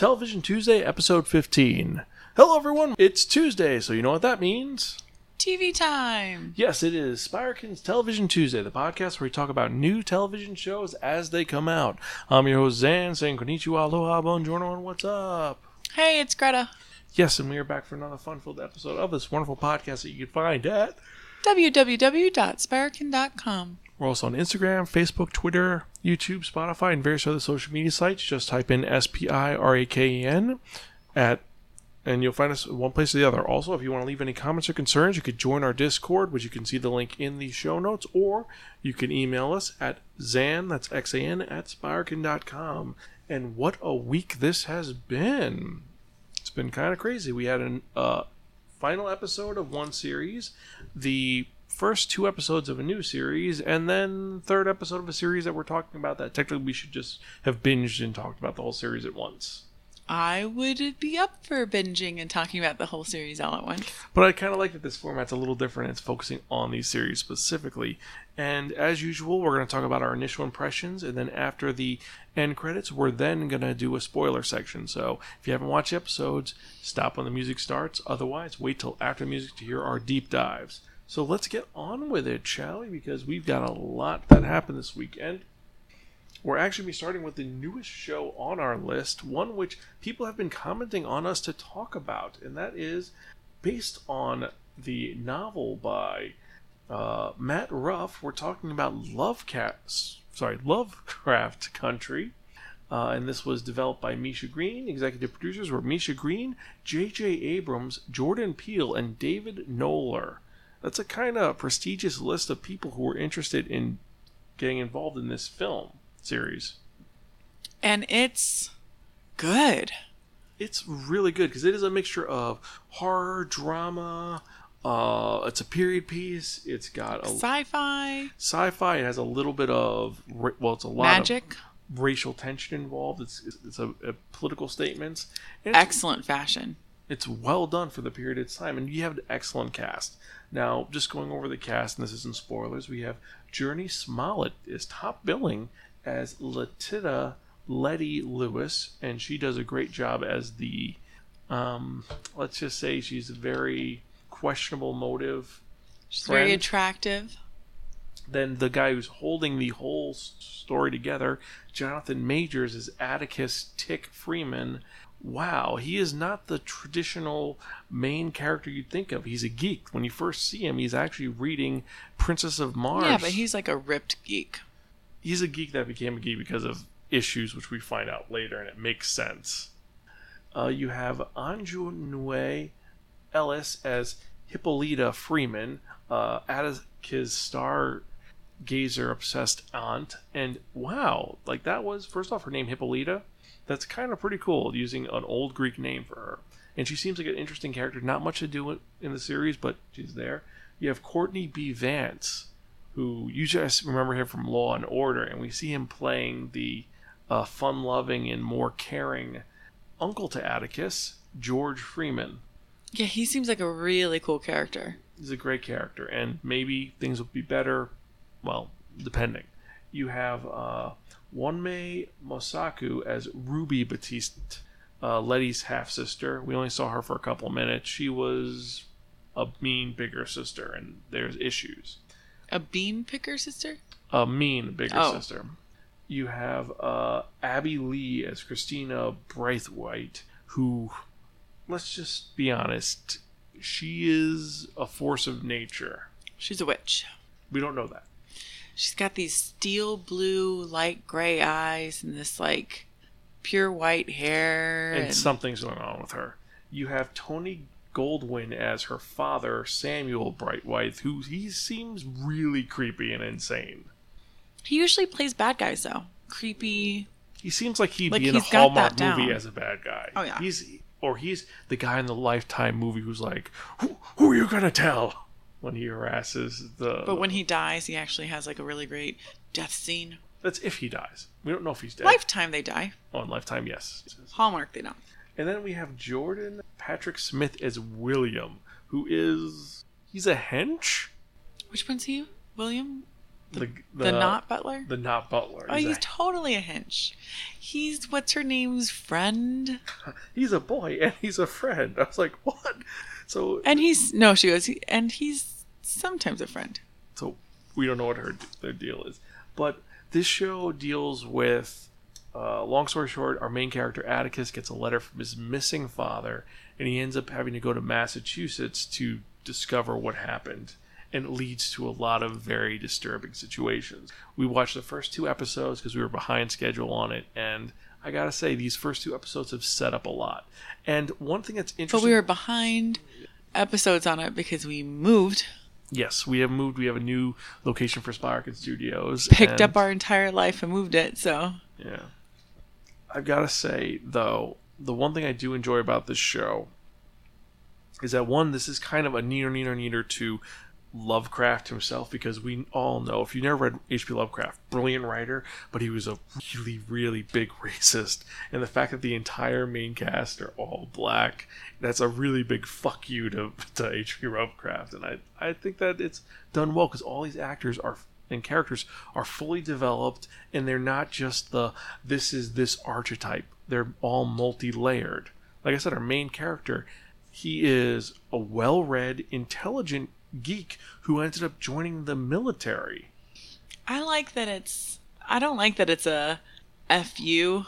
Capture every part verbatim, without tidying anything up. Television Tuesday, episode fifteen. Hello, everyone. It's Tuesday, so you know what that means. T V time. Yes, it is Spiraken's Television Tuesday, the podcast where we talk about new television shows as they come out. I'm your host, Zan, saying konnichiwa, aloha, buongiorno, and what's up? Hey, it's Greta. Yes, and we are back for another fun-filled episode of this wonderful podcast that you can find at w w w dot spiraken dot com. We're also on Instagram, Facebook, Twitter, YouTube, Spotify, and various other social media sites. Just type in S P I R A K E N at... and you'll find us one place or the other. Also, if you want to leave any comments or concerns, you could join our Discord, which you can see the link in the show notes, or you can email us at Zan, that's X A N, at Spiraken dot com. And what a week this has been. It's been kind of crazy. We had a uh, final episode of one series, the first two episodes of a new series, and then third episode of a series that we're talking about that technically we should just have binged and talked about the whole series at once. I would be up for binging and talking about the whole series all at once. But I kind of like that this format's a little different. It's focusing on these series specifically. And as usual, we're going to talk about our initial impressions. And then after the end credits, we're then going to do a spoiler section. So if you haven't watched episodes, stop when the music starts. Otherwise, wait till after the music to hear our deep dives. So let's get on with it, shall we? Because we've got a lot that happened this weekend. We're actually be starting with the newest show on our list, one which people have been commenting on us to talk about, and that is based on the novel by uh, Matt Ruff. We're talking about Lovecraft, sorry, Lovecraft Country, uh, and this was developed by Misha Green. Executive producers were Misha Green, J J. Abrams, Jordan Peele, and David Knoller. That's a kind of prestigious list of people who were interested in getting involved in this film series, and it's good. It's really good because it is a mixture of horror, drama. Uh, it's a period piece. It's got a sci-fi. Sci-fi. It has a little bit of well, it's a lot magic, of racial tension involved. It's it's a, a political statements. And it's, excellent fashion. It's well done for the period it's time, and you have an excellent cast. Now, just going over the cast, and this isn't spoilers. We have Jurnee Smollett is top billing as Letitia Letty Lewis, and she does a great job as the um let's just say she's a very questionable motive she's friend. Very attractive. Then the guy who's holding the whole story together, Jonathan Majors, is Atticus Tick Freeman. Wow, he is not the traditional main character you'd think of. He's a geek. When you first see him, he's actually reading Princess of Mars. Yeah, but he's like a ripped geek. He's a geek that became a geek because of issues, which we find out later, and it makes sense. Uh, you have Aunjanue Ellis as Hippolyta Freeman, uh, Atticus' stargazer-obsessed aunt. And wow, like that was, first off, her name Hippolyta. That's kind of pretty cool, using an old Greek name for her. And she seems like an interesting character. Not much to do in the series, but she's there. You have Courtney B. Vance, who you just remember him from Law and Order, and we see him playing the uh, fun-loving and more caring uncle to Atticus, George Freeman. Yeah, he seems like a really cool character. He's a great character, and maybe things will be better, well, depending. You have uh, Wunmi Mosaku as Ruby Batiste, uh, Letty's half-sister. We only saw her for a couple minutes. She was a mean, bigger sister, and there's issues. A bean picker sister? A mean bigger oh. sister. You have uh, Abbey Lee as Christina Braithwaite, who, let's just be honest, she is a force of nature. She's a witch. We don't know that. She's got these steel blue, light gray eyes and this, like, pure white hair. And, and... something's going on with her. You have Tony Goldwyn as her father, Samuel Braithwaite, who he seems really creepy and insane. He usually plays bad guys, though. Creepy. He seems like he'd like be in a Hallmark movie down. As a bad guy. Oh, yeah. He's, or he's the guy in the Lifetime movie who's like, who, who are you going to tell? When he harasses the... But when he dies, he actually has like a really great death scene. That's if he dies. We don't know if he's dead. Lifetime, they die. Oh, in Lifetime, yes. Hallmark, they don't. And then we have Jordan Patrick Smith as William, who is... He's a hench? Which one's he? William? The, the, the not butler? The not butler. Oh, exactly. He's totally a hench. He's what's-her-name's friend. He's a boy, and he's a friend. I was like, what? So And he's... No, she goes, he, and he's sometimes a friend. So we don't know what her their deal is. But this show deals with... Uh, long story short, our main character, Atticus, gets a letter from his missing father, and he ends up having to go to Massachusetts to discover what happened. And it leads to a lot of very disturbing situations. We watched the first two episodes because we were behind schedule on it. And I got to say, these first two episodes have set up a lot. And one thing that's interesting... But we were behind episodes on it because we moved. Yes, we have moved. We have a new location for Spiraken Studios. Picked and... up our entire life and moved it, so... Yeah. I've got to say, though, the one thing I do enjoy about this show is that, one, this is kind of a neater, neater, neater to... Lovecraft himself, because we all know, if you never read H P Lovecraft, brilliant writer, but he was a really, really big racist. And the fact that the entire main cast are all black, that's a really big fuck you to to H P Lovecraft. And I, I think that it's done well, because all these actors are and characters are fully developed, and they're not just the, this is this archetype. They're all multi-layered. Like I said, our main character, he is a well-read, intelligent geek who ended up joining the military. I like that it's... I don't like that it's a F you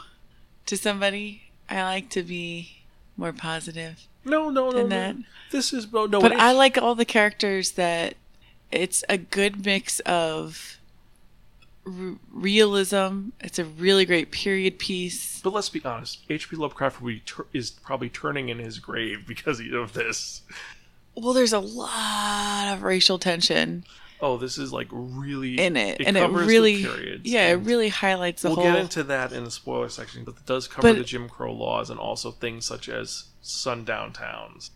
to somebody. I like to be more positive. No, no, no. That. no. This is... No, but I like all the characters that it's a good mix of r- realism. It's a really great period piece. But let's be honest. H P Lovecraft is probably turning in his grave because of this. Well, there's a lot of racial tension. Oh, this is like really in it, it and it really, periods, yeah, it really highlights the we'll whole. We'll get into that in the spoiler section, but it does cover but, the Jim Crow laws and also things such as sundown towns.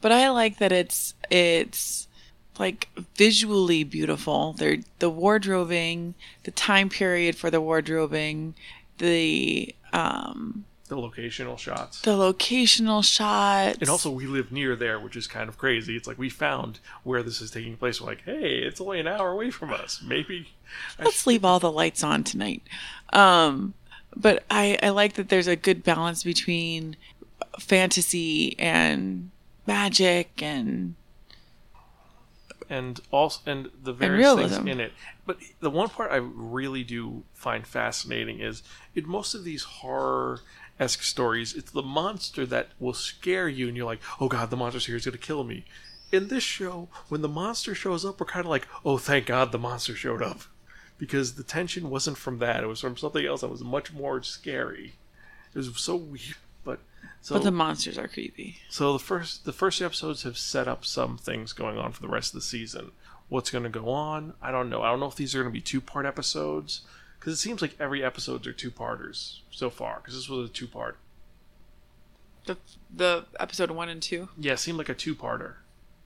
But I like that it's it's like visually beautiful. They're, the wardrobing, the time period for the wardrobing, the um. The locational shots. The locational shots. And also, we live near there, which is kind of crazy. It's like we found where this is taking place. We're like, hey, it's only an hour away from us. Maybe. Let's leave all the lights on tonight. Um, but I, I like that there's a good balance between fantasy and magic and... And also, and the various and things in it. But the one part I really do find fascinating is in most of these horror-esque stories, it's the monster that will scare you, and you're like, "Oh God, the monster's here; it's gonna kill me." In this show, when the monster shows up, we're kind of like, "Oh, thank God, the monster showed up," because the tension wasn't from that; it was from something else that was much more scary. It was so weird, but. So, but the monsters are creepy. So the first the first two episodes have set up some things going on for the rest of the season. What's going to go on? I don't know. I don't know if these are going to be two-part episodes. Because it seems like every episodes are two-parters so far. Because this was a two-part. The the episode one and two? Yeah, it seemed like a two-parter.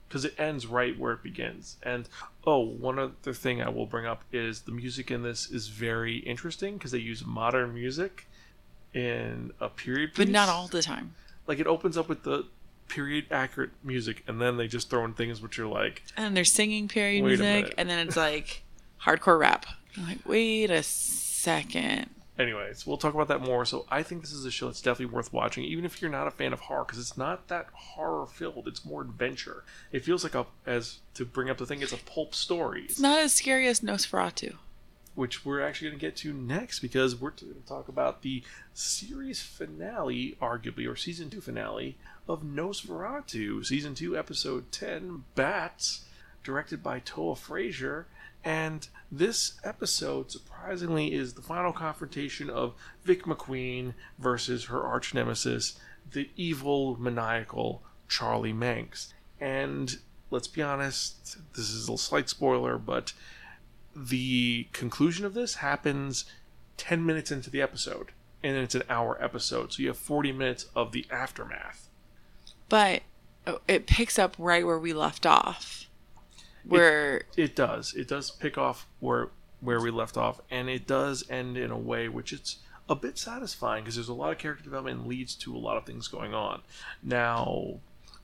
Because it ends right where it begins. And, oh, one other thing I will bring up is the music in this is very interesting. Because they use modern music. In a period piece. But not all the time. Like, it opens up with the period accurate music, and then they just throw in things which are like, and they're singing period music, and then it's like hardcore rap. I'm like, wait a second. Anyways, we'll talk about that more. So I think this is a show that's definitely worth watching, even if you're not a fan of horror, because it's not that horror filled. It's more adventure. It feels like a, as to bring up the thing, it's a pulp story. It's not as scary as Nosferatu, which we're actually going to get to next, because we're going to talk about the series finale, arguably, or season two finale of Nosferatu, season two, episode ten, Bats, directed by Toa Fraser. And this episode, surprisingly, is the final confrontation of Vic McQueen versus her arch nemesis, the evil, maniacal Charlie Manx. And let's be honest, this is a slight spoiler, but the conclusion of this happens ten minutes into the episode, and it's an hour episode, so you have forty minutes of the aftermath. But it picks up right where we left off. Where it, it does, it does pick off where where we left off, and it does end in a way which it's a bit satisfying because there's a lot of character development and leads to a lot of things going on. Now,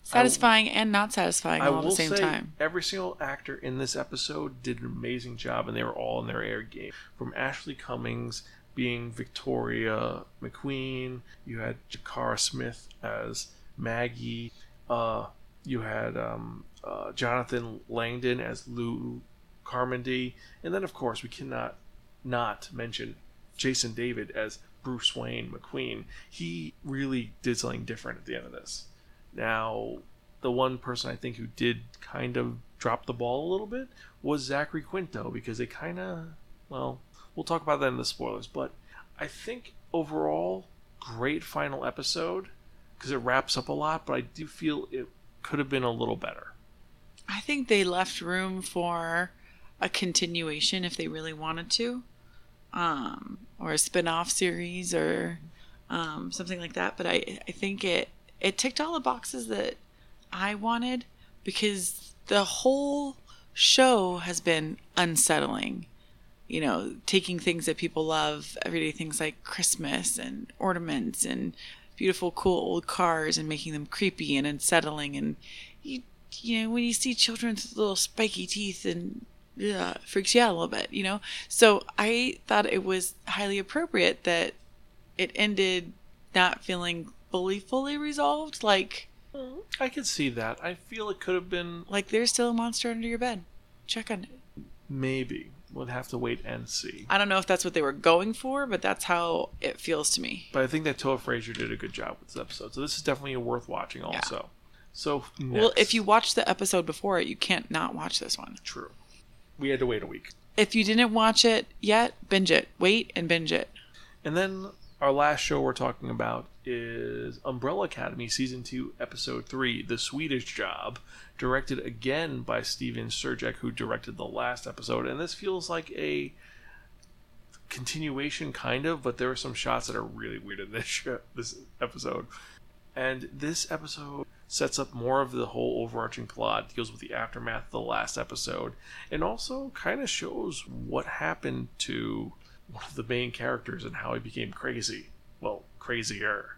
Satisfying I, and not satisfying I all at the same say, time. Every single actor in this episode did an amazing job, and they were all in their air game. From Ashleigh Cummings being Victoria McQueen, you had Jahkara Smith as Maggie, uh, you had um, uh, Jonathan Langdon as Lou Carmody, and then of course we cannot not mention Jason David as Bruce Wayne McQueen. He really did something different at the end of this. Now, the one person I think who did kind of drop the ball a little bit was Zachary Quinto, because they kind of, well, we'll talk about that in the spoilers, but I think overall, great final episode, because it wraps up a lot, but I do feel it could have been a little better. I think they left room for a continuation if they really wanted to, um, or a spin-off series or um, something like that, but I, I think it It ticked all the boxes that I wanted, because the whole show has been unsettling. You know, taking things that people love, everyday things like Christmas and ornaments and beautiful, cool old cars, and making them creepy and unsettling. And, you, you know, when you see children with little spiky teeth, and yeah, it freaks you out a little bit, you know. So I thought it was highly appropriate that it ended not feeling fully fully resolved. Like, I could see that. I feel it could have been like, there's still a monster under your bed, check on it. Maybe we'll have to wait and see. I don't know if that's what they were going for, but that's how it feels to me. But I think that Toa Fraser did a good job with this episode, so this is definitely worth watching also. Yeah. So next. Well, if you watched the episode before it, you can't not watch this one. True. We had to wait a week. If you didn't watch it yet, binge it. Wait and binge it. And then our last show we're talking about is Umbrella Academy Season two, Episode three, The Swedish Job, directed again by Steven Surjik, who directed the last episode. And this feels like a continuation, kind of, but there are some shots that are really weird in this show, this episode. And this episode sets up more of the whole overarching plot, deals with the aftermath of the last episode, and also kind of shows what happened to one of the main characters and how he became crazy. Well, crazier.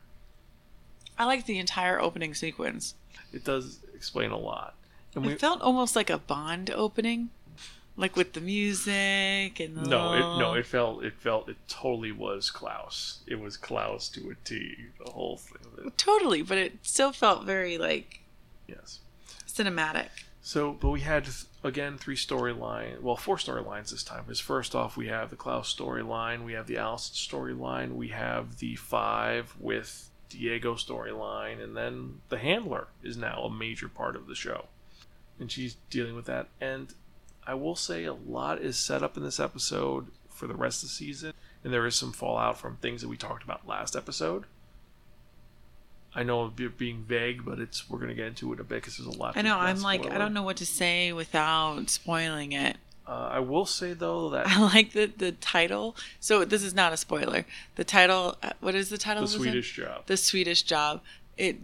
I like the entire opening sequence. It does explain a lot. And it we... felt almost like a Bond opening, like with the music and the no, it, no, it felt, it felt, it totally was Klaus. It was Klaus to a T. The whole thing. Totally, but it still felt very like yes, cinematic. So, but we had, again, three storylines. Well, four storylines this time. Is first off, we have the Klaus storyline. We have the Allison storyline. We have the Five with Diego storyline. And then the Handler is now a major part of the show. And she's dealing with that. And I will say a lot is set up in this episode for the rest of the season. And there is some fallout from things that we talked about last episode. I know being vague, but it's we're going to get into it a bit because there's a lot. I know. To I'm like, I don't know what to say without spoiling it. Uh, I will say, though, that... I like the, the title. So this is not a spoiler. The title... What is the title? The Swedish Job. The Swedish Job. It...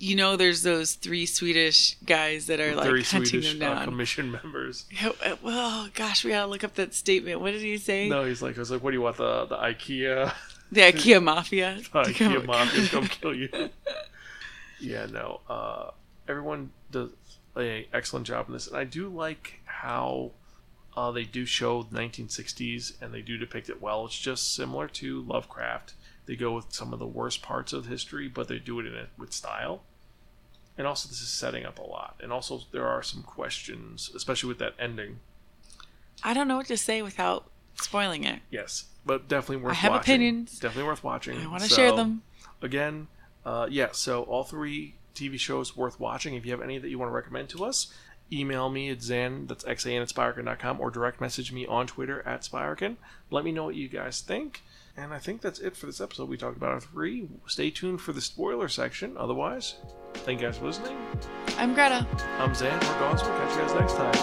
You know, there's those three Swedish guys that are like three hunting Swedish, them down. Uh, commission members. Yeah, well, gosh, we gotta look up that statement. What did he say? No, he's like, I was like, what do you want, the the IKEA? The IKEA mafia. The IKEA come... mafia come kill you. Yeah, no. Uh, everyone does an excellent job in this, and I do like how uh, they do show the nineteen sixties, and they do depict it well. It's just similar to Lovecraft. They go with some of the worst parts of history, but they do it in it with style. And also, this is setting up a lot. And also, there are some questions, especially with that ending. I don't know what to say without spoiling it. Yes, but definitely worth watching. I have watching. opinions. Definitely worth watching. I want to so, share them. Again, uh, yeah, so all three T V shows worth watching. If you have any that you want to recommend to us, email me at Zan, that's X A N at Spiraken dot com, or direct message me on Twitter at Spiraken. Let me know what you guys think. And I think that's it for this episode. We talked about our three. Stay tuned for the spoiler section. Otherwise, thank you guys for listening. I'm Greta. I'm Zan. We're gone, so we'll catch you guys next time.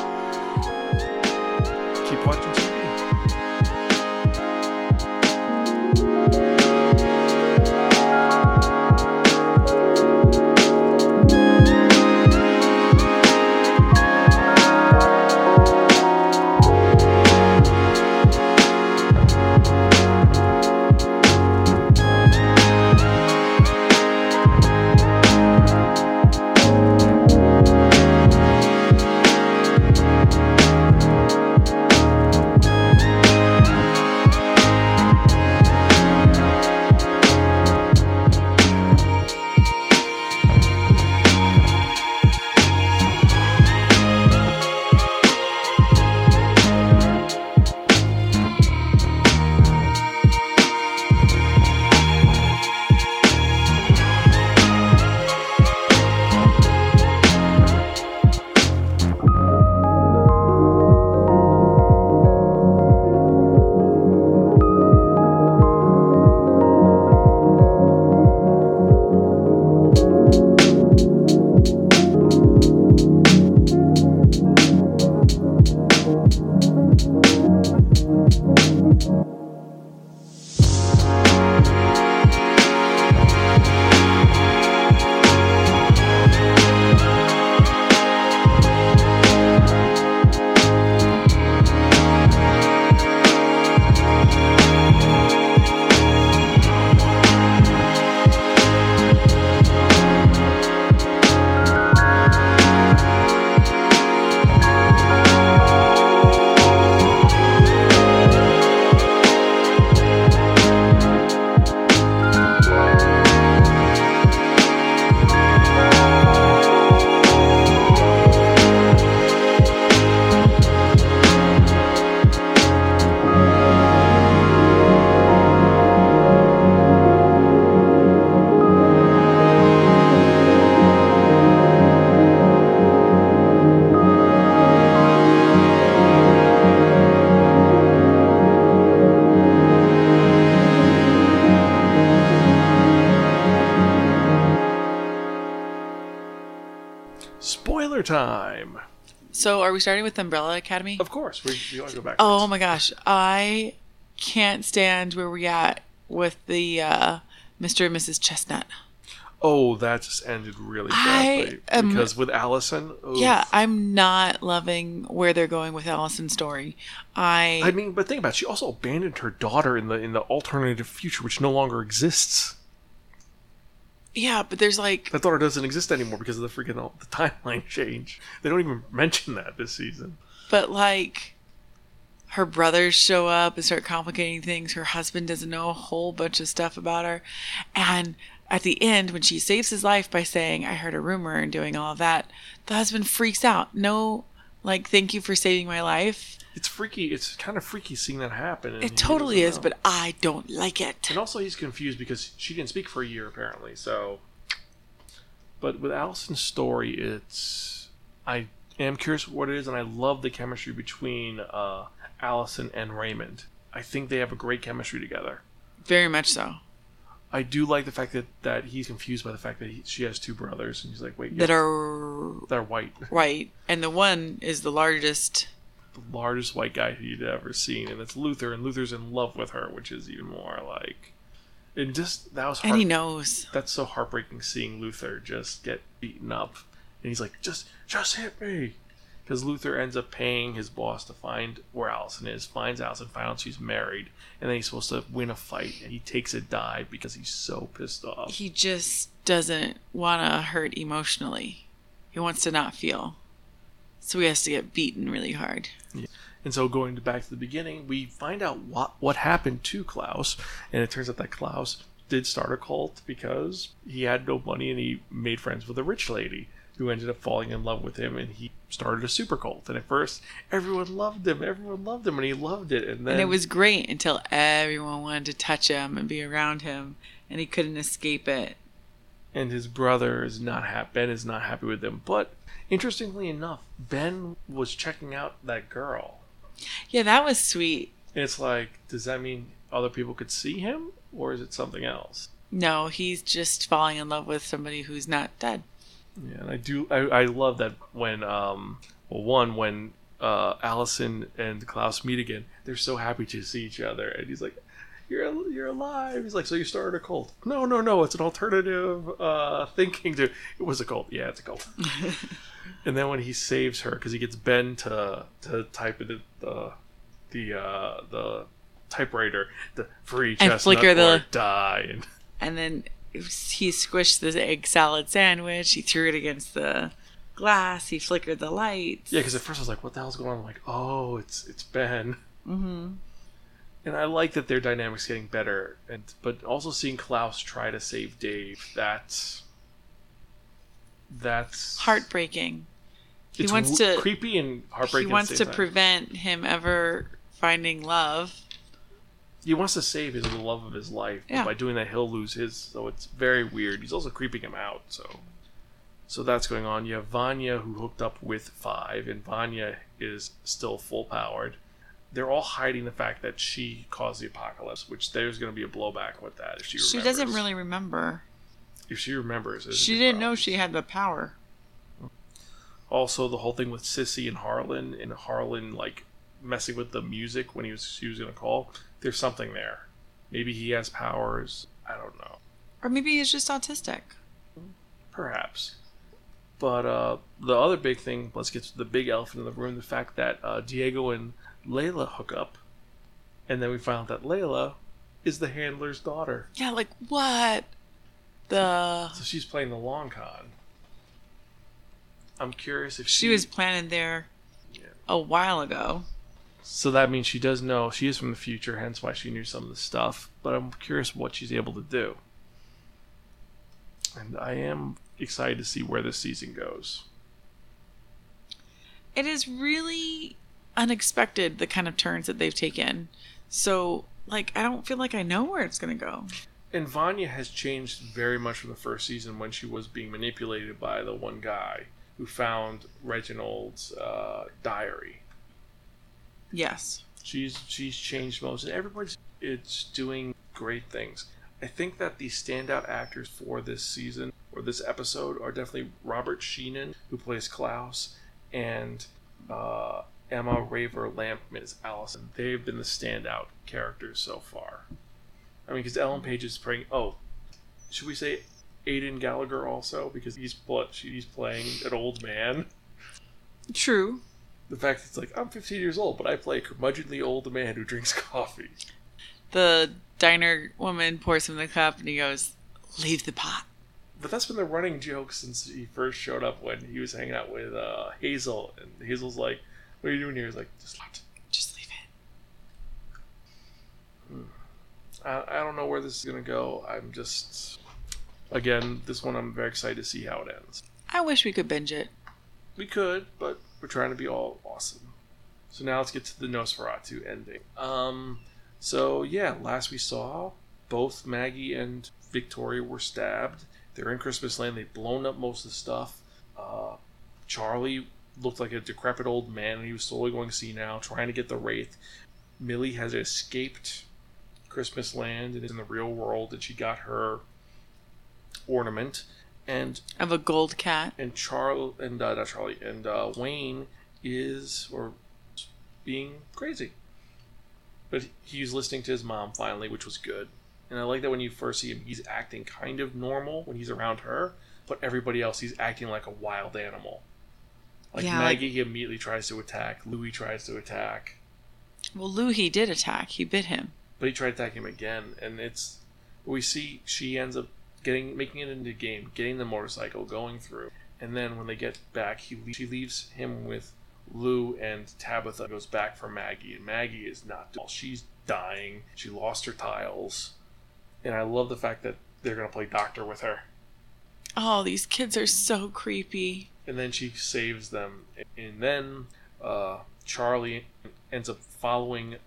Keep watching T V. spoiler time. So are we starting with Umbrella Academy? Of course. We, we want to go back. Oh, my gosh. I can't stand where we're at with the uh, Mister and Missus Chestnut. Oh, that just ended really badly. I, um, because with Allison... Oof. Yeah, I'm not loving where they're going with Allison's story. I I mean, but think about it. She also abandoned her daughter in the in the alternative future, which no longer exists. Yeah, but there's like... That daughter doesn't exist anymore because of the freaking the timeline change. They don't even mention that this season. But like... Her brothers show up and start complicating things. Her husband doesn't know a whole bunch of stuff about her. And... At the end, when she saves his life by saying, I heard a rumor and doing all that, the husband freaks out. No, like, thank you for saving my life. It's freaky. It's kind of freaky seeing that happen. It totally is, but I don't like it. And also he's confused because she didn't speak for a year, apparently. So, but with Allison's story, it's... I am curious what it is, and I love the chemistry between uh, Allison and Raymond. I think they have a great chemistry together. Very much so. I do like the fact that, that he's confused by the fact that he, she has two brothers. And he's like, wait. That yeah, are... That are white. White. And the one is the largest... The largest white guy he'd ever seen. And it's Luther. And Luther's in love with her, which is even more like... And just... That was heart- and he knows. That's so heartbreaking seeing Luther just get beaten up. And he's like, just, just hit me. Because Luther ends up paying his boss to find where Allison is, finds Allison, finds out she's married, and then he's supposed to win a fight, and he takes a dive because he's so pissed off. He just doesn't want to hurt emotionally. He wants to not feel. So he has to get beaten really hard. Yeah. And so going back to the beginning, we find out what, what happened to Klaus, and it turns out that Klaus did start a cult because he had no money and he made friends with a rich lady who ended up falling in love with him, and he started a super cult. And at first, everyone loved him. Everyone loved him, and he loved it. And then and it was great until everyone wanted to touch him and be around him, and he couldn't escape it. And his brother is not happy. Ben is not happy with him. But interestingly enough, Ben was checking out that girl. Yeah, that was sweet. And it's like, does that mean other people could see him, or is it something else? No, he's just falling in love with somebody who's not dead. Yeah, and I do. I, I love that when, um, well, one, when uh, Allison and Klaus meet again, they're so happy to see each other. And he's like, you're you're alive. He's like, so you started a cult. No, no, no. It's an alternative uh, thinking to, it was a cult. Yeah, it's a cult. And then when he saves her, because he gets Ben to to type in the, the, the, uh, the typewriter, the free Chestnut or the... die. And, and then... He squished this egg salad sandwich. He threw it against the glass. He flickered the lights. Yeah, because at first I was like, what the hell's going on? I'm like, oh, it's it's Ben. Mm-hmm. And I like that their dynamic's getting better. and But also seeing Klaus try to save Dave, that's... That's... heartbreaking. He it's wants w- to... creepy and heartbreaking. He wants to time. prevent him ever finding love. He wants to save his the love of his life, but yeah. by doing that, he'll lose his. So it's very weird. He's also creeping him out. So, so that's going on. You have Vanya, who hooked up with Five, and Vanya is still full powered. They're all hiding the fact that she caused the apocalypse, which there's going to be a blowback with that if she remembers. She doesn't really remember. If she remembers, she didn't know she had the power. Also, the whole thing with Sissy and Harlan, and Harlan like messing with the music when he was she was going to call. There's something there. Maybe he has powers. I don't know. Or maybe he's just autistic. Perhaps. But uh, the other big thing, let's get to the big elephant in the room, the fact that uh, Diego and Layla hook up. And then we found that Layla is the handler's daughter. Yeah, like what? The So she's playing the long con. I'm curious if she... She was planning there yeah. a while ago. So that means she does know. She is from the future, hence why she knew some of the stuff. But I'm curious what she's able to do. And I am excited to see where this season goes. It is really unexpected, the kind of turns that they've taken. So, like, I don't feel like I know where it's going to go. And Vanya has changed very much from the first season when she was being manipulated by the one guy who found Reginald's uh, diary. Yes. She's she's changed most. And everybody's it's doing great things. I think that the standout actors for this season or this episode are definitely Robert Sheehan, who plays Klaus, and uh, Emmy Raver-Lampman is Allison. They've been the standout characters so far. I mean, because Ellen Page is playing. Oh, should we say Aiden Gallagher also, because he's he's playing an old man? True. The fact that it's like, I'm fifteen years old, but I play a curmudgeonly old man who drinks coffee. The diner woman pours him the cup and he goes, leave the pot. But that's been the running joke since he first showed up when he was hanging out with uh, Hazel. And Hazel's like, what are you doing here? He's like, just leave it. Just leave it. Hmm. I, I don't know where this is going to go. I'm just... Again, this one I'm very excited to see how it ends. I wish we could binge it. We could, but we're trying to be all awesome. So now let's get to the Nosferatu ending. Um, so yeah, last we saw, both Maggie and Victoria were stabbed. They're in Christmas Land. They've blown up most of the stuff. Uh, Charlie looked like a decrepit old man, and he was slowly going senile, trying to get the Wraith. Millie has escaped Christmas Land and is in the real world, and she got her ornament and of a gold cat, and Charlie and uh, not Charlie and uh, Wayne is or being crazy, but he's listening to his mom finally, which was good. And I like that when you first see him, he's acting kind of normal when he's around her, but everybody else he's acting like a wild animal. Like yeah, Maggie, like... he immediately tries to attack. Louie tries to attack. Well, Louie he did attack. He bit him, but he tried to attack him again, and it's we see she ends up. Getting, making it into the game, getting the motorcycle, going through, and then when they get back, he le- she leaves him with Lou and Tabitha. Goes back for Maggie, and Maggie is not doing well. She's dying. She lost her tiles, and I love the fact that they're gonna play doctor with her. Oh, these kids are so creepy. And then she saves them, and then uh, Charlie ends up following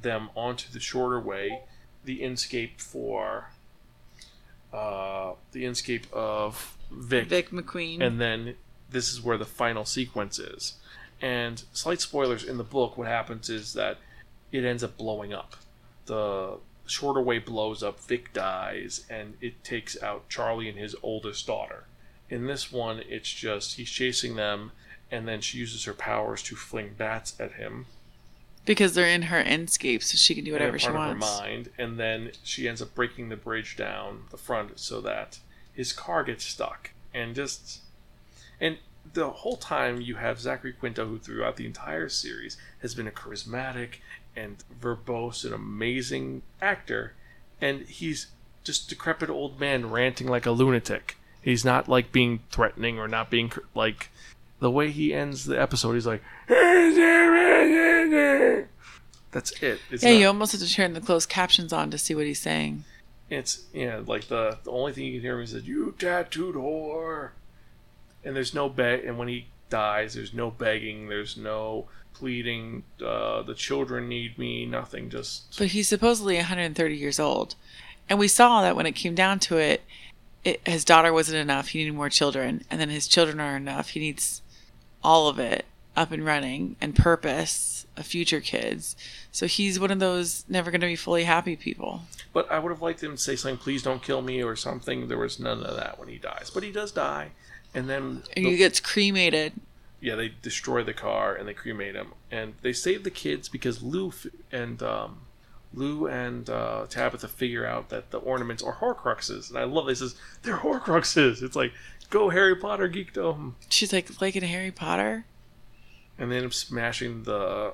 them onto the shorter way, the inscape for. Uh, the inscape of Vic. Vic McQueen. And then this is where the final sequence is. And slight spoilers, in the book, what happens is that it ends up blowing up. The shorter way blows up, Vic dies, and it takes out Charlie and his oldest daughter. In this one, it's just he's chasing them, and then she uses her powers to fling bats at him. Because they're in her Endscape, so she can do whatever she wants. Part of her mind, and then she ends up breaking the bridge down the front so that his car gets stuck. And just, and the whole time you have Zachary Quinto, who throughout the entire series has been a charismatic and verbose and amazing actor, and he's just a decrepit old man ranting like a lunatic. He's not like being threatening or not being like. The way he ends the episode, he's like, that's it. It's yeah, not... you almost have to turn the closed captions on to see what he's saying. It's, yeah, like the, the only thing you can hear him is that, you tattooed whore. And there's no beg, and when he dies, there's no begging, there's no pleading, uh, the children need me, nothing, just. But he's supposedly one hundred thirty years old. And we saw that when it came down to it, it his daughter wasn't enough, he needed more children. And then his children are enough, he needs. All of it up and running and purpose of future kids. So he's one of those never going to be fully happy people. But I would have liked him to say something, please don't kill me or something. There was none of that when he dies. But he does die. And then... And the, he gets cremated. Yeah, they destroy the car and they cremate him. And they save the kids because Lou and um, Lou and uh, Tabitha figure out that the ornaments are Horcruxes. And I love this. Is, they're Horcruxes. It's like... Go Harry Potter geekdom. She's like, like in Harry Potter? And they end up smashing the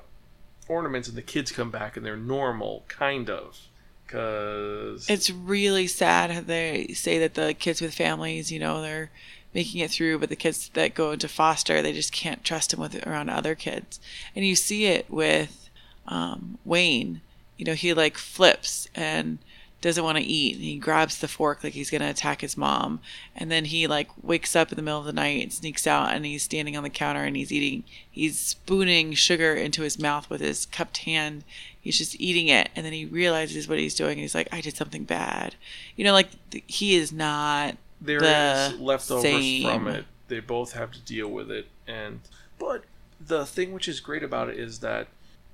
ornaments, and the kids come back, and they're normal, kind of. Because... It's really sad how they say that the kids with families, you know, they're making it through, but the kids that go into foster, they just can't trust them with around other kids. And you see it with um, Wayne. You know, he, like, flips and... doesn't want to eat, and he grabs the fork like he's going to attack his mom, and then he like wakes up in the middle of the night and sneaks out, and he's standing on the counter and he's eating he's spooning sugar into his mouth with his cupped hand. He's just eating it, and then he realizes what he's doing, and he's like, I did something bad, you know, like th- he is not there the is leftovers same. From it, they both have to deal with it. And but the thing which is great about it is that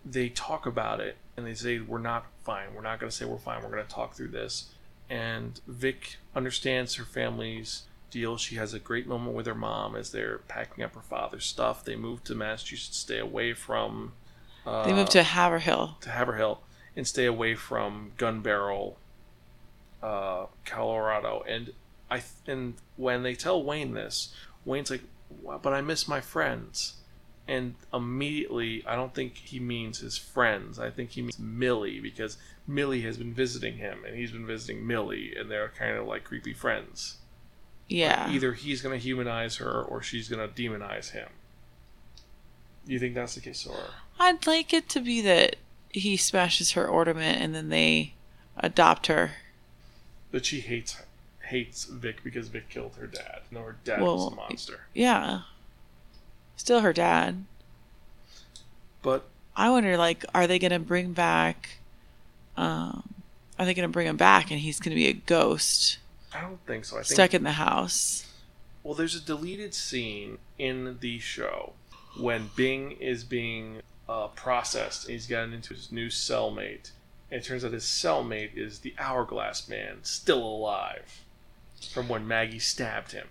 they talk about it, and they say, we're not fine. We're not going to say we're fine. We're going to talk through this. And Vic understands her family's deal. She has a great moment with her mom as they're packing up her father's stuff. They move to Massachusetts, stay away from... Uh, they move to Haverhill. To Haverhill, and stay away from Gun Barrel, uh, Colorado. And I th- and when they tell Wayne this, Wayne's like, but I miss my friends. And immediately, I don't think he means his friends. I think he means Millie, because Millie has been visiting him, and he's been visiting Millie, and they're kind of like creepy friends. Yeah. Like either he's going to humanize her, or she's going to demonize him. You think that's the case, or? I'd like it to be that he smashes her ornament, and then they adopt her. But she hates hates Vic because Vic killed her dad. No, her dad well, was a monster. Yeah. Still her dad. But I wonder, like, are they going to bring back, um, are they going to bring him back and he's going to be a ghost? I don't think so. I think stuck in the house. Well, there's a deleted scene in the show when Bing is being uh, processed. And he's gotten into his new cellmate. And it turns out his cellmate is the Hourglass Man, still alive from when Maggie stabbed him.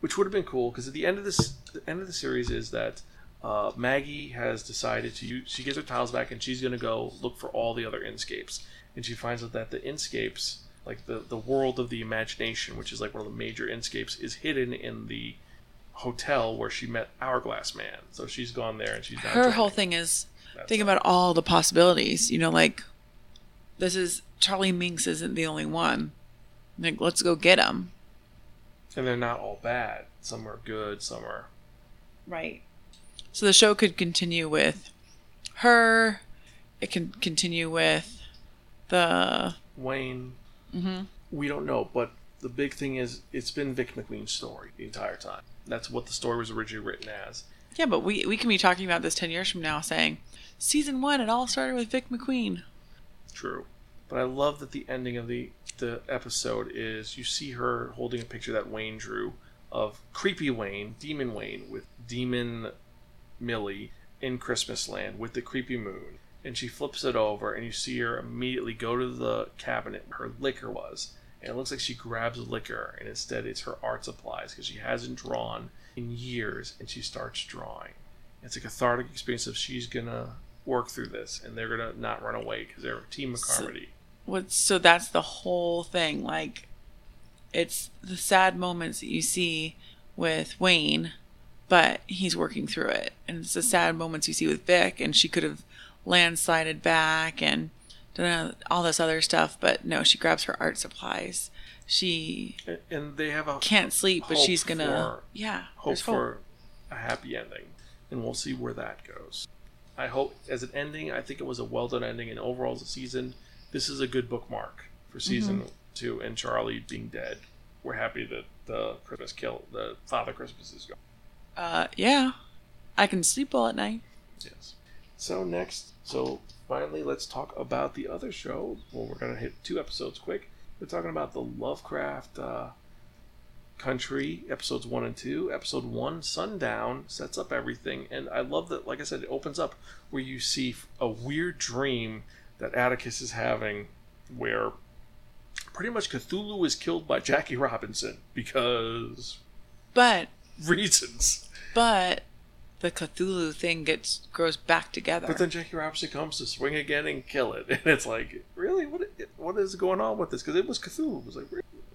Which would have been cool, because at the end of this, the end of the series is that uh, Maggie has decided to use, she gets her tiles back and she's going to go look for all the other Inscapes. And she finds out that the Inscapes, like the, the world of the imagination, which is like one of the major Inscapes, is hidden in the hotel where she met Hourglass Man. So she's gone there and she's not her whole thing is thinking about all the possibilities. You know, like, this is, Charlie Minx isn't the only one. Like, let's go get him. And they're not all bad. Some are good, some are... Right. So the show could continue with her. It can continue with the... Wayne. Mm-hmm. We don't know, but the big thing is it's been Vic McQueen's story the entire time. That's what the story was originally written as. Yeah, but we, we can be talking about this ten years from now saying, Season one, it all started with Vic McQueen. True. But I love that the ending of the... the episode is you see her holding a picture that Wayne drew of creepy Wayne, demon Wayne, with demon Millie in Christmasland with the creepy moon, and she flips it over and you see her immediately go to the cabinet where her liquor was, and it looks like she grabs a liquor and instead it's her art supplies because she hasn't drawn in years and she starts drawing. It's a cathartic experience of she's gonna work through this and they're gonna not run away because they're a team of comedy. So that's the whole thing. Like, it's the sad moments that you see with Wayne, but he's working through it. And it's the sad moments you see with Vic, and she could have landslided back and done all this other stuff, but no, she grabs her art supplies. She and they have a can't sleep, but she's gonna yeah hope for a happy ending, and we'll see where that goes. I hope as an ending, I think it was a well done ending, and overall as a season. This is a good bookmark for season mm-hmm. two and Charlie being dead. We're happy that the Christmas kill, the Father Christmas is gone. Uh, yeah. I can sleep well at night. Yes. So next, so finally let's talk about the other show. Well, we're going to hit two episodes quick. We're talking about the Lovecraft uh, Country, episodes one and two. Episode one, Sundown, sets up everything. And I love that, like I said, it opens up where you see a weird dream that Atticus is having where pretty much Cthulhu is killed by Jackie Robinson because... But... Reasons. But the Cthulhu thing gets grows back together. But then Jackie Robinson comes to swing again and kill it. And it's like, really? What? What is going on with this? Because it was Cthulhu. It was like,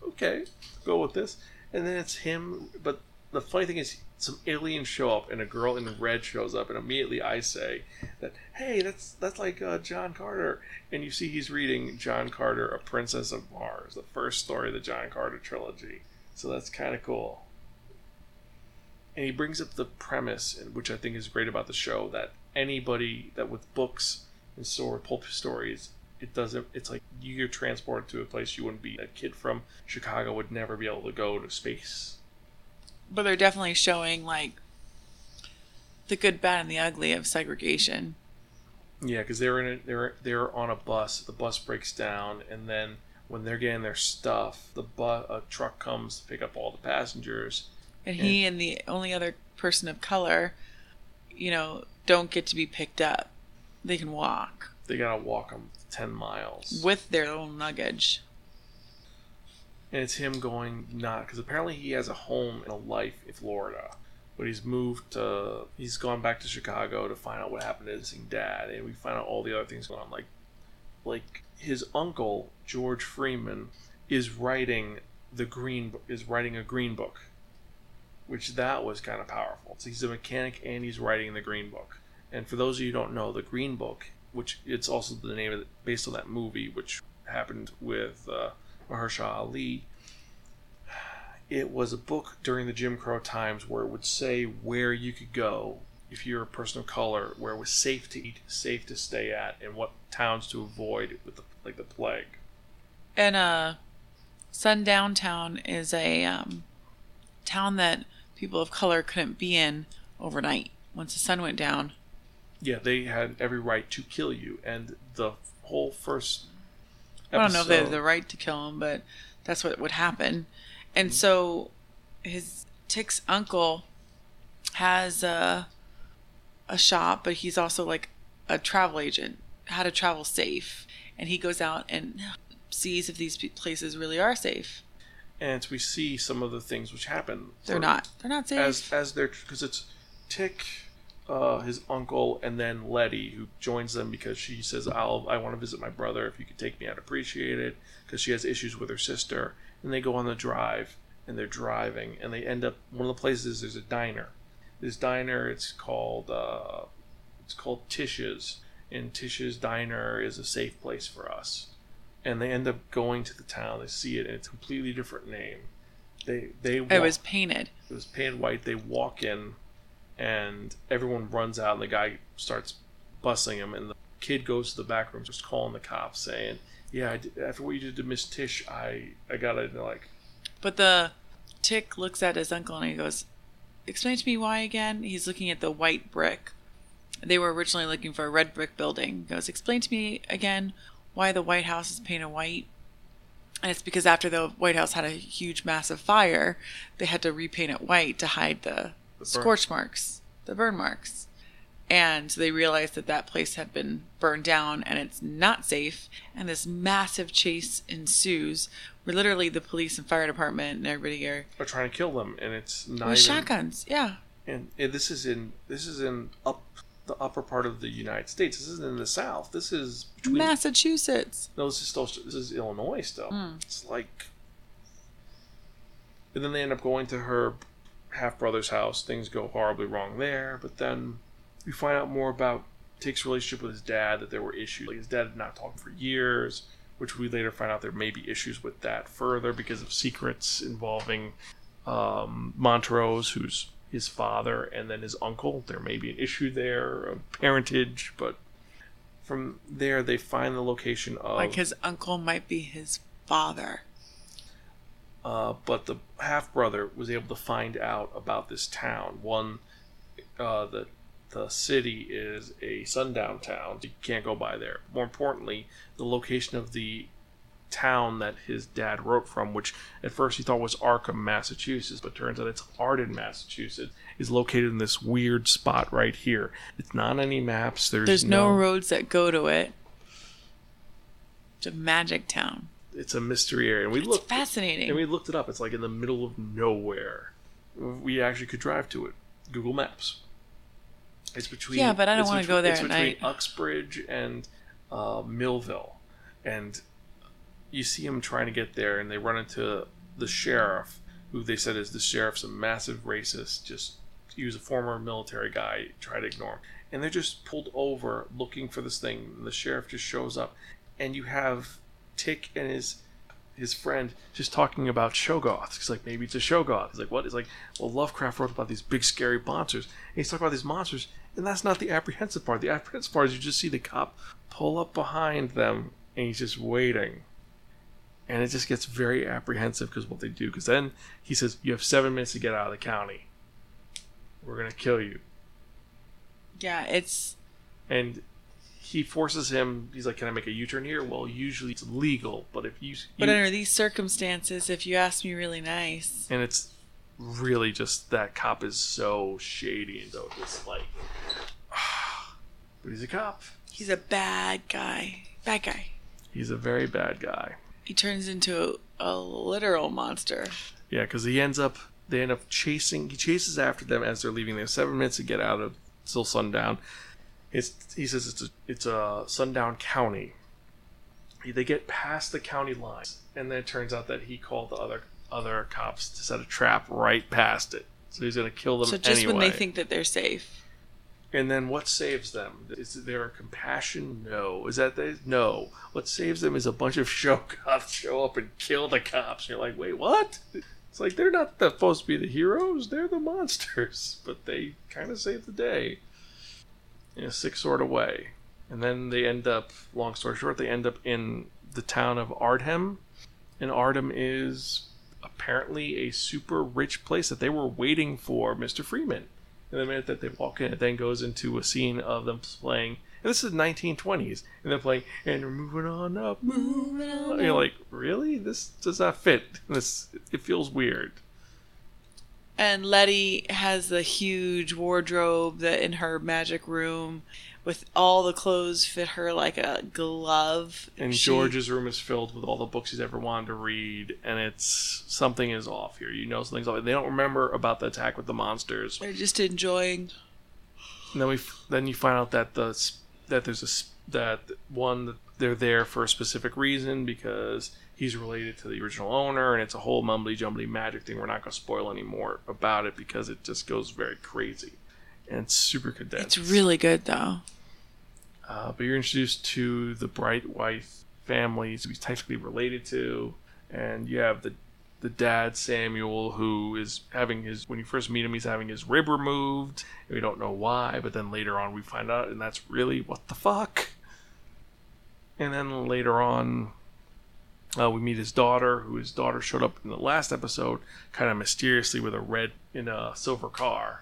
okay, go with this. And then it's him. But the funny thing is, some aliens show up and a girl in red shows up, and immediately I say that, hey, that's that's like uh, John Carter. And you see he's reading John Carter, A Princess of Mars, the first story of the John Carter trilogy. So that's kind of cool. And he brings up the premise, which I think is great about the show, that anybody that with books and sort of pulp stories, it doesn't. It's like you're transported to a place you wouldn't be. A kid from Chicago would never be able to go to space. But they're definitely showing, like, the good, bad, and the ugly of segregation. Yeah, because they're in a, they're they're on a bus. The bus breaks down, and then when they're getting their stuff, the bu- a truck comes to pick up all the passengers. And, and he and the only other person of color, you know, don't get to be picked up. They can walk. They gotta walk them ten miles with their own luggage. and it's him going not, because apparently he has a home and a life in Florida, but he's moved to, he's gone back to Chicago to find out what happened to his dad, and we find out all the other things going on, like like his uncle George Freeman is writing the green is writing a green book, which that was kind of powerful. So he's a mechanic and he's writing the green book. And for those of you who don't know, the green book, which it's also the name of the, based on that movie, which happened with uh, Mahershala Ali. It was a book during the Jim Crow times where it would say where you could go if you're a person of color, where it was safe to eat, safe to stay at, and what towns to avoid with the, like the plague. And uh, Sundown Town is a um, town that people of color couldn't be in overnight once the sun went down. Yeah, they had every right to kill you, and the whole first episode... I don't know if they had the right to kill him, but that's what would happen. And so his Tick's uncle has a, a shop, but he's also like a travel agent, how to travel safe. And he goes out and sees if these places really are safe. And we see some of the things which happen. They're not. They're not safe. As, as they're... Because it's Tick... Uh, his uncle, and then Letty, who joins them because she says, I'll, I want to visit my brother. If you could take me, I'd appreciate it, because she has issues with her sister. And they go on the drive, and they're driving, and they end up, one of the places, there's a diner. This diner, it's called, uh, it's called Tish's, and Tish's Diner is a safe place for us. And they end up going to the town, they see it, and it's a completely different name. They, they walk, it was painted. It was painted white. They walk in, and everyone runs out, and the guy starts bussing him, and the kid goes to the back room, just calling the cops, saying, yeah, I did, after what you did to Miss Tish, I, I got it, like... But the Tick looks at his uncle, and he goes, explain to me why again? He's looking at the white brick. They were originally looking for a red brick building. He goes, explain to me again why the White House is painted white. And it's because after the White House had a huge, massive fire, they had to repaint it white to hide the... scorch marks, the burn marks. And they realized that that place had been burned down and it's not safe. And this massive chase ensues where literally the police and fire department and everybody are... are trying to kill them. And it's not with even... shotguns, yeah. And this is in this is in up the upper part of the United States. This isn't in the South. This is between... Massachusetts. No, this is, still, this is Illinois still. Mm. It's like... And then they end up going to her... half-brother's house. Things go horribly wrong there, but then we find out more about Tick's relationship with his dad, that there were issues. Like his dad had not talked for years, which we later find out there may be issues with that further because of secrets involving um, Montrose, who's his father, and then his uncle. There may be an issue there of parentage, but from there they find the location of... Like his uncle might be his father. Uh, but the half-brother was able to find out about this town. One, uh, the, the city is a sundown town. You can't go by there. More importantly, the location of the town that his dad wrote from, which at first he thought was Arkham, Massachusetts, but turns out it's Arden, Massachusetts, is located in this weird spot right here. It's not on any maps. There's, There's no... no roads that go to it. It's a magic town. It's a mystery area. And we it's looked, fascinating. And we looked it up. It's like in the middle of nowhere. We actually could drive to it. Google Maps. It's between... Yeah, but I don't want to go there at night. It's between Uxbridge and uh, Millville. And you see him trying to get there, and they run into the sheriff, who they said is the sheriff's a massive racist. Just he was a former military guy. Try to ignore him. And they're just pulled over looking for this thing. And the sheriff just shows up. And you have... Tick and his his friend just talking about Shoggoths. He's like, maybe it's a Shoggoth. He's like, what? He's like, well, Lovecraft wrote about these big, scary monsters. And he's talking about these monsters, and that's not the apprehensive part. The apprehensive part is you just see the cop pull up behind them, and he's just waiting. And it just gets very apprehensive because what they do. Because then he says, you have seven minutes to get out of the county. We're going to kill you. Yeah, it's... And... He forces him, he's like, can I make a U-turn here? Well, usually it's legal, but if you... you but under these circumstances, if you ask me really nice... And it's really just that cop is so shady and so just like... But he's a cop. He's a bad guy. Bad guy. He's a very bad guy. He turns into a literal monster. Yeah, because he ends up, they end up chasing, he chases after them as they're leaving. They have seven minutes to get out of, till sundown. It's, he says it's a, it's a sundown county. They get past the county line, and then it turns out that he called the other other cops to set a trap right past it. So he's going to kill them anyway. So just anyway. When they think that they're safe. And then what saves them? Is there compassion? No. Is that they? No. What saves them is a bunch of show cops show up and kill the cops. And you're like, wait, what? It's like they're not the, supposed to be the heroes. They're the monsters. But they kind of save the day in a sick sort of way. And then they end up, long story short, they end up in the town of Ardham. And Ardham is apparently a super rich place that they were waiting for Mister Freeman. And the minute that they walk in, it then goes into a scene of them playing, and this is nineteen twenties, and they're playing, and we're moving on up, moving on up. And you're like, really? This does not fit. This, it feels weird. And Letty has the huge wardrobe that in her magic room, with all the clothes fit her like a glove. And she... George's room is filled with all the books he's ever wanted to read, and it's something is off here. You know, something's off. They don't remember about the attack with the monsters. They're just enjoying. And then we, then you find out that the that there's a that one that they're there for a specific reason because he's related to the original owner, and it's a whole mumbly-jumbly magic thing. We're not going to spoil any more about it because it just goes very crazy. And it's super condensed. It's really good, though. Uh, but you're introduced to the Bright White family, to be technically related to. And you have the the dad, Samuel, who is having his... When you first meet him, he's having his rib removed. And we don't know why, but then later on we find out, and that's really, what the fuck? And then later on... Uh, we meet his daughter, who his daughter showed up in the last episode, kind of mysteriously with a red in a silver car.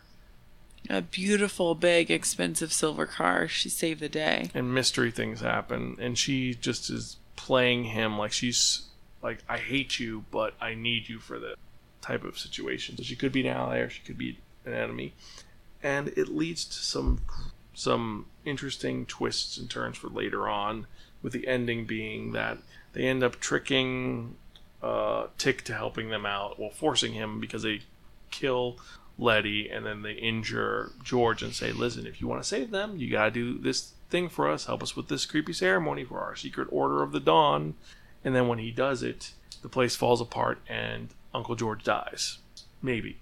A beautiful, big, expensive silver car. She saved the day. And mystery things happen, and she just is playing him like she's like, I hate you, but I need you for this type of situation. So she could be an ally, or she could be an enemy, and it leads to some some interesting twists and turns for later on, with the ending being that. They end up tricking uh, Tick to helping them out, well, forcing him, because they kill Letty and then they injure George and say, listen, if you want to save them, you got to do this thing for us. Help us with this creepy ceremony for our secret order of the dawn. And then when he does it, the place falls apart and Uncle George dies. Maybe.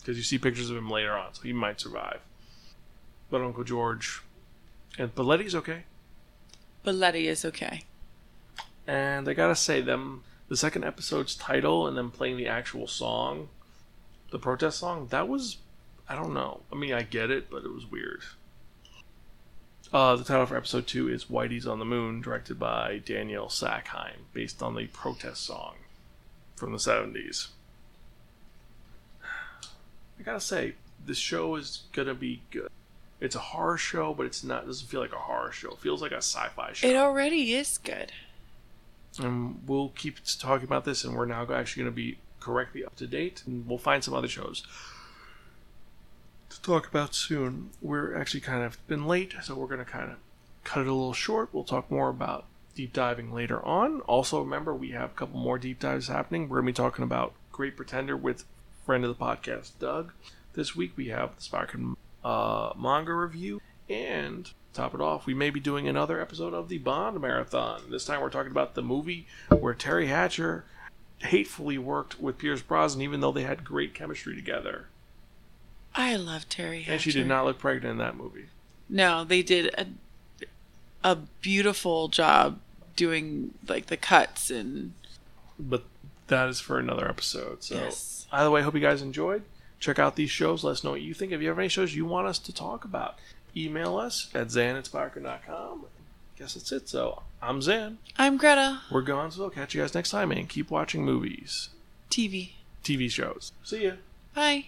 Because you see pictures of him later on, so he might survive. But Uncle George... and But Letty's okay. But Letty is okay. And I gotta say, them the second episode's title and them playing the actual song, the protest song, that was, I don't know. I mean, I get it, but it was weird. Uh, the title for episode two is Whitey's on the Moon, directed by Danielle Sackheim, based on the protest song from the seventies. I gotta say, this show is gonna be good. It's a horror show, but it's not. It doesn't feel like a horror show. It feels like a sci-fi show. It already is good. And we'll keep talking about this, and we're now actually going to be correctly up to date, and we'll find some other shows to talk about soon. We're actually kind of been late, so we're going to kind of cut it a little short. We'll talk more about deep diving later on. Also, remember, we have a couple more deep dives happening. We're going to be talking about Great Pretender with friend of the podcast, Doug. This week, we have the Spiraken uh, manga review, and... top it off, we may be doing another episode of the Bond Marathon. This time we're talking about the movie where Terry Hatcher hatefully worked with Pierce Brosnan, even though they had great chemistry together. I love Terry Hatcher. And she did not look pregnant in that movie. No, they did a, a beautiful job doing like the cuts and. But that is for another episode. So yes. Either way, I hope you guys enjoyed. Check out these shows. Let us know what you think. If you have any shows you want us to talk about, email us at zan at spiraken dot com. I guess that's it. So I'm Zan. I'm Greta. We're gone, so we'll catch you guys next time, and keep watching movies. T V. T V shows. See ya. Bye.